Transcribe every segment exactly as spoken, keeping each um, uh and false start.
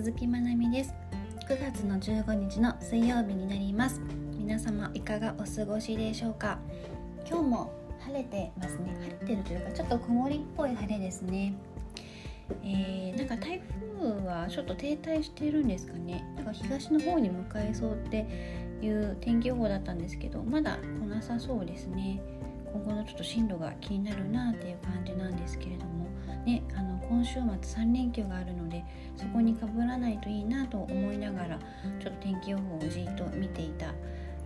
鈴木まなみです。くがつのじゅうごにちの水曜日になります。皆様いかがお過ごしでしょうか。今日も晴れてますね。晴れてるというかちょっと曇りっぽい晴れですね。えー、なんか台風はちょっと停滞してるんですかね。なんか東の方に向かいそうっていう天気予報だったんですけど、まだ来なさそうですね。今後のちょっと進路が気になるなっていう感じなんですけれどもね、あの今週末さんれんきゅうがあるのでそこに被らないといいなと思いながらちょっと天気予報をじっと見ていた、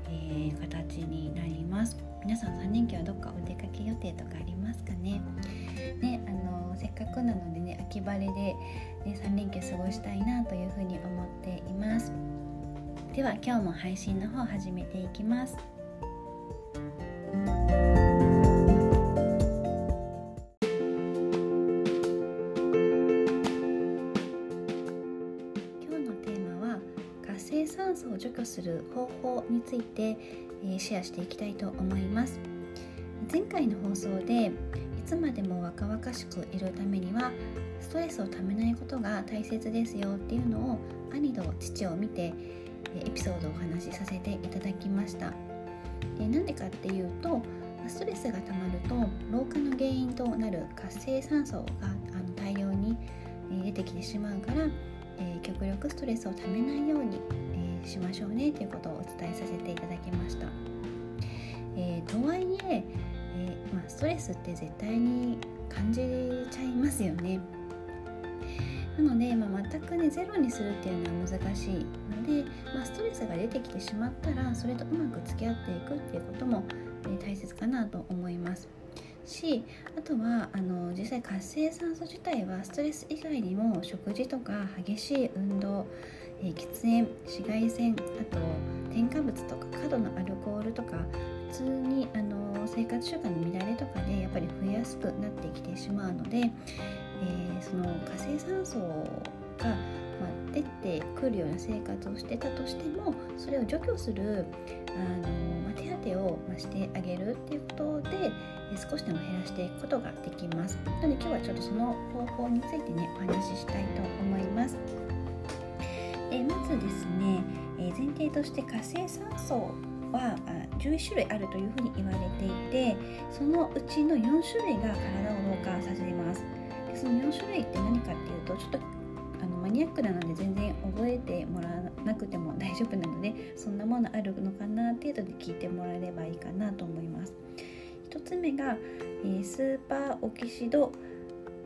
えー、形になります。皆さんさんれんきゅうはどっかお出かけ予定とかありますかね。ね、あのせっかくなのでね、秋晴れで、ね、さんれんきゅう過ごしたいなというふうに思っています。では今日も配信の方始めていきます。酸素を除去する方法について、えー、シェアしていきたいと思います。前回の放送でいつまでも若々しくいるためにはストレスをためないことが大切ですよっていうのを兄と父を見てエピソードをお話しさせていただきました。で、なんでかっていうとストレスがたまると老化の原因となる活性酸素があの大量に出てきてしまうから、えー、極力ストレスをためないようにしましょうねということをお伝えさせていただきました。えー、とはいええーまあ、ストレスって絶対に感じちゃいますよね。なので、まあ、全くねゼロにするっていうのは難しいので、まあ、ストレスが出てきてしまったらそれとうまく付き合っていくっていうことも、えー、大切かなと思いますし、あとはあの実際活性酸素自体はストレス以外にも食事とか激しい運動、えー、喫煙、紫外線、あと添加物とか過度のアルコールとか普通にあの生活習慣の乱れとかでやっぱり増えやすくなってきてしまうので、えー、その活性酸素が、まあ、出てくるような生活をしてたとしてもそれを除去するあの手当てをしてあげるっていうことで少しでも減らしていくことができます。なので今日はちょっとその方法についてねお話ししたいと思います。えまずですね、え前提として活性酸素はじゅういっしゅるいあるというふうに言われていて、そのうちのよんしゅるいが体を老化させます。でそのよんしゅるいって何かっていうとちょっとマニアックなので全然覚えてもらわなくても大丈夫なのでそんなものあるのかな程度で聞いてもらえればいいかなと思います。ひとつめが、えー、スーパーオキシド、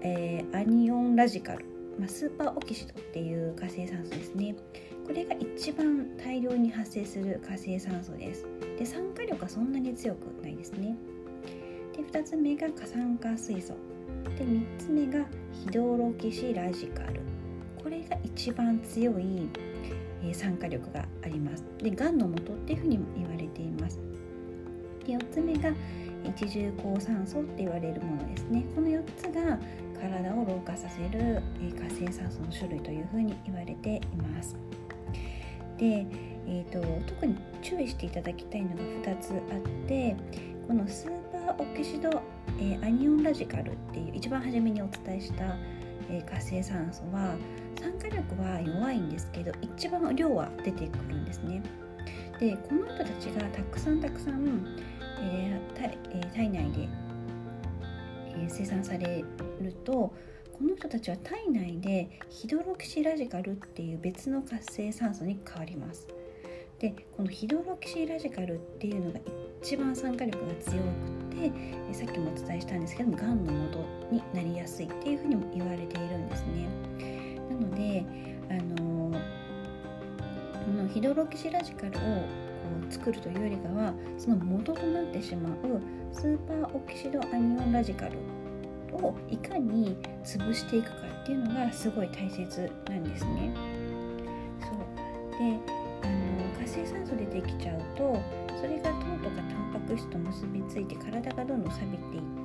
えー、アニオンラジカル、まあ、スーパーオキシドっていう活性酸素ですね。これが一番大量に発生する活性酸素です。で、酸化力はそんなに強くないですね。で、ふたつめが過酸化水素で、みっつめがヒドロキシラジカル、これが一番強い酸化力があります。で、がんの元っていうふうにも言われています。で、よっつめが一重抗酸素って言われるものですね。このよっつが体を老化させる活性酸素の種類というふうに言われています。で、えーと、特に注意していただきたいのがふたつあって、このスーパーオキシドアニオンラジカルっていう一番初めにお伝えした活性酸素は酸化力は弱いんですけど一番量は出てくるんですね。で、この人たちがたくさんたくさん、えー 体, えー、体内で、えー、生産されるとこの人たちは体内でヒドロキシラジカルっていう別の活性酸素に変わります。で、このヒドロキシラジカルっていうのが一番酸化力が強くで、さっきもお伝えしたんですけども、がんの元になりやすいっていうふうにも言われているんですね。なので、あのこのヒドロキシラジカルをこう作るというよりかは、その元となってしまうスーパーオキシドアニオンラジカルをいかに潰していくかっていうのがすごい大切なんですね。そうで、あの活性酸素出てきちゃうと、それが糖とかタンパク質と結びついて体がどんどん錆び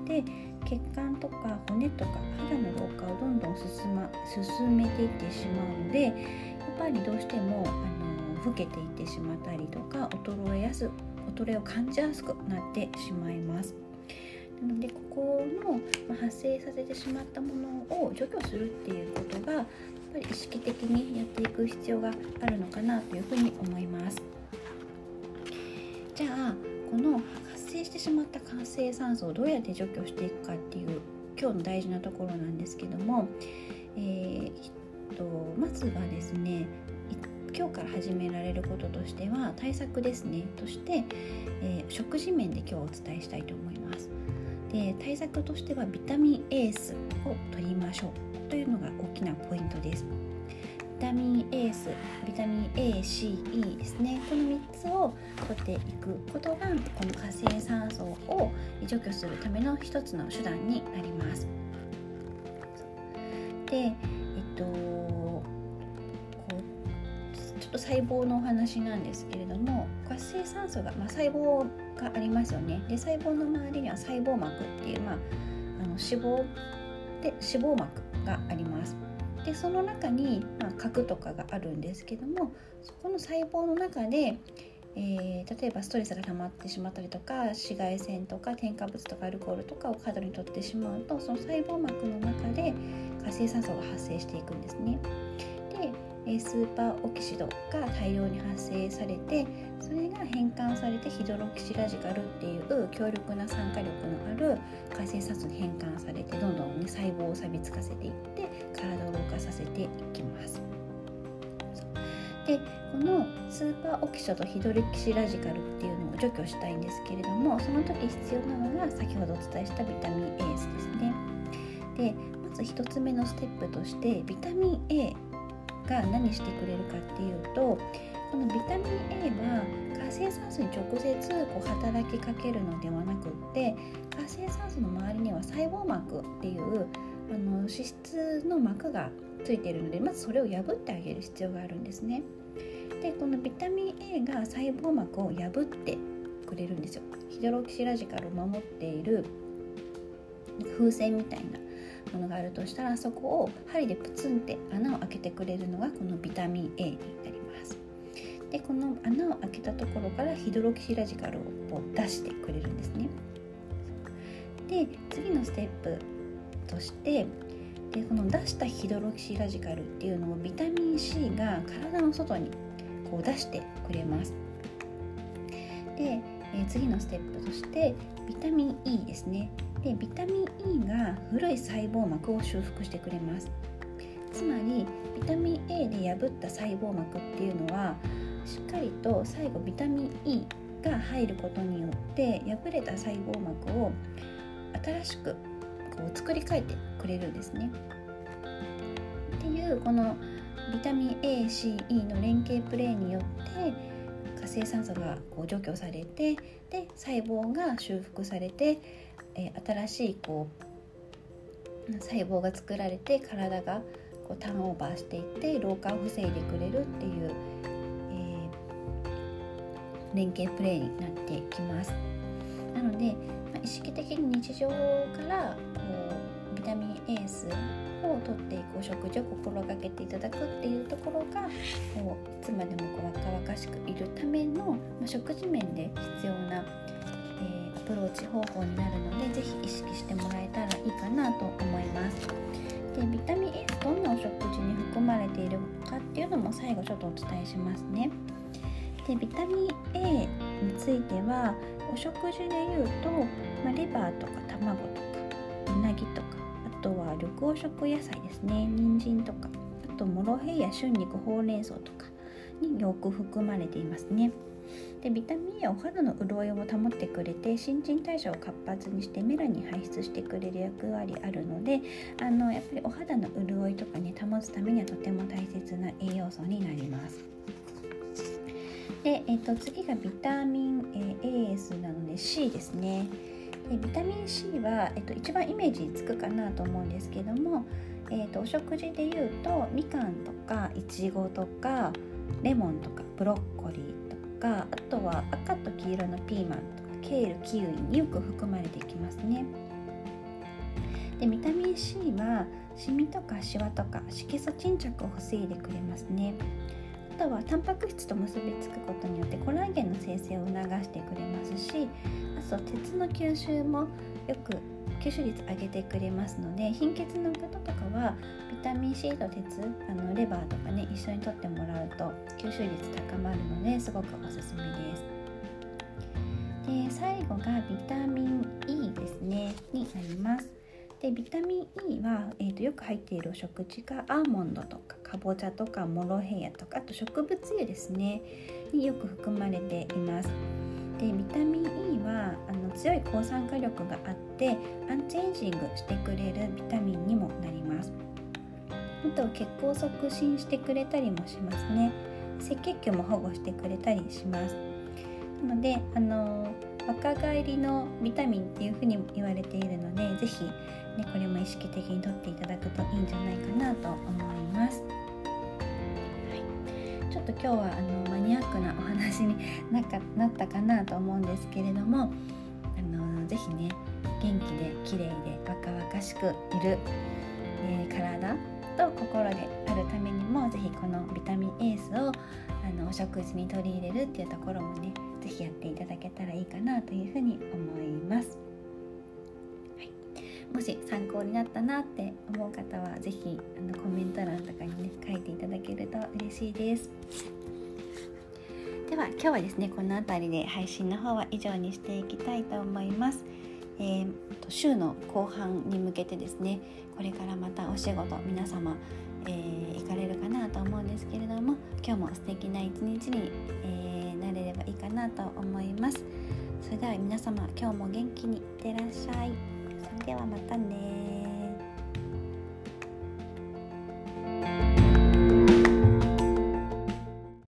ていって血管とか骨とか肌の老化をどんどん 進,、ま、進めていってしまうのでやっぱりどうしてもあの老けていってしまったりとか衰えやす衰えを感じやすくなってしまいます。なのでここの発生させてしまったものを除去するっていうことがぱり意識的にやっていく必要があるのかなというふうに思います。じゃあこの発生してしまった活性酸素をどうやって除去していくかっていう今日の大事なところなんですけども、えー、とまずはですね、今日から始められることとしては対策ですねとして、えー、食事面で今日お伝えしたいと思います。で、対策としてはビタミン A スを取りましょうというのが大きなポイントです。ビタミン A ス、ビタミン A、C、E ですね、このみっつを取っていくことがこの活性酸素を除去するための一つの手段になります。で、えっと細胞のお話なんですけれども、活性酸素が、まあ、細胞がありますよね。で、細胞の周りには細胞膜っていう、まあ、あの脂肪で脂肪膜があります。で、その中に、まあ、核とかがあるんですけども、そこの細胞の中で、えー、例えばストレスが溜まってしまったりとか、紫外線とか添加物とかアルコールとかを過度にとってしまうと、その細胞膜の中で活性酸素が発生していくんですね。で、スーパーオキシドが大量に発生されて、それが変換されてヒドロキシラジカルっていう強力な酸化力のある活性酸素に変換されて、どんどん、ね、細胞を錆びつかせていって体を老化させていきます。で、このスーパーオキシドとヒドロキシラジカルっていうのを除去したいんですけれども、その時必要なのが先ほどお伝えしたビタミン A ですね。で、まずひとつめのステップとしてビタミン Aが何してくれるかっていうと、このビタミン A は活性酸素に直接こう働きかけるのではなくって、活性酸素の周りには細胞膜っていうあの脂質の膜がついているので、まずそれを破ってあげる必要があるんですね。で、このビタミン A が細胞膜を破ってくれるんですよ。ヒドロキシラジカルを守っている風船みたいなものがあるとしたら、そこを針でプツンって穴を開けてくれるのがこのビタミン A になります。で、この穴を開けたところからヒドロキシラジカルを出してくれるんですね。で、次のステップとして、で、この出したヒドロキシラジカルっていうのをビタミン C が体の外にこう出してくれます。で、え次のステップとしてビタミン E ですね。で、ビタミン E が古い細胞膜を修復してくれます。つまりビタミン A で破った細胞膜っていうのは、しっかりと最後ビタミン E が入ることによって破れた細胞膜を新しくこう作り変えてくれるんですね。っていうこのビタミン A、C、E の連携プレーによって活性酸素がこう除去されて、で、細胞が修復されて、えー、新しいこう細胞が作られて、体がこうターンオーバーしていって老化を防いでくれるっていう、えー、連携プレーになってきます。なので、まあ、意識的に日常からこうビタミン A スを取っていくお食事を心がけていただくっていうところが、こういつまでもこう若々しくいるための、まあ、食事面で必要な、えー、アプローチ方法になるので、ぜひ意識してもらえたらいいかなと思います。で、ビタミン A どんなお食事に含まれているかっていうのも最後ちょっとお伝えしますね。で、ビタミン A についてはお食事でいうと、まあ、レバーとか卵とかうなぎとか、あとは緑黄色野菜ですね、人参とか、あとモロヘイや春菊、ほうれん草とかによく含まれていますね。で、ビタミン A はお肌の潤いを保ってくれて、新陳代謝を活発にしてメラニン排出してくれる役割あるので、あのやっぱりお肌の潤いとかね、保つためにはとても大切な栄養素になります。で、えっと、次がビタミン A、エーエス なので C ですね。で、ビタミン C は、えっと、一番イメージつくかなと思うんですけども、えっと、お食事でいうとみかんとかいちごとかレモンとかブロッコリーとか、あとは赤と黄色のピーマンとかケール、キウイによく含まれてきますね。で、ビタミン C はシミとかシワとか色素沈着を防いでくれますね。あとはタンパク質と結びつくことによってコラーゲンの生成を促してくれますし、あと鉄の吸収もよく吸収率上げてくれますので、貧血の方とかはビタミン C と鉄、あのレバーとかね、一緒に摂ってもらうと吸収率高まるのですごくおすすめです。で、最後がビタミン E ですねになります。で、ビタミン E は、えー、とよく入っているお食事がアーモンドとかかぼちゃとかモロヘイヤとか、あと植物油ですねによく含まれています。で、ビタミン E はあの強い抗酸化力があってアンチエイジングしてくれるビタミンにもなります。あと血行を促進してくれたりもしますね。赤血球も保護してくれたりします。なので、あの若返りのビタミンっていうふうにも言われているので、ぜひ、ね、これも意識的に摂っていただくといいんじゃないかなと思います。はい、ちょっと今日はあのマニアックなお話になっか、なったかなと思うんですけれども、あのぜひね、元気で綺麗で若々しくいる、えー、体と心であるためにも、ぜひこのビタミンエースをあのお食事に取り入れるっていうところもね、ぜひやっていただけたらいいかなというふうに思います。はい、もし参考になったなって思う方は、ぜひあのコメント欄とかにね、書いていただけると嬉しいです。では今日はですね、このあたりで配信の方は以上にしていきたいと思います。えー、週の後半に向けてですね、これからまたお仕事皆様、えー、行かれるかなと思うんですけれども、今日も素敵な一日に、えー、なれればいいかなと思います。それでは皆様、今日も元気にいってらっしゃい。それではまたね。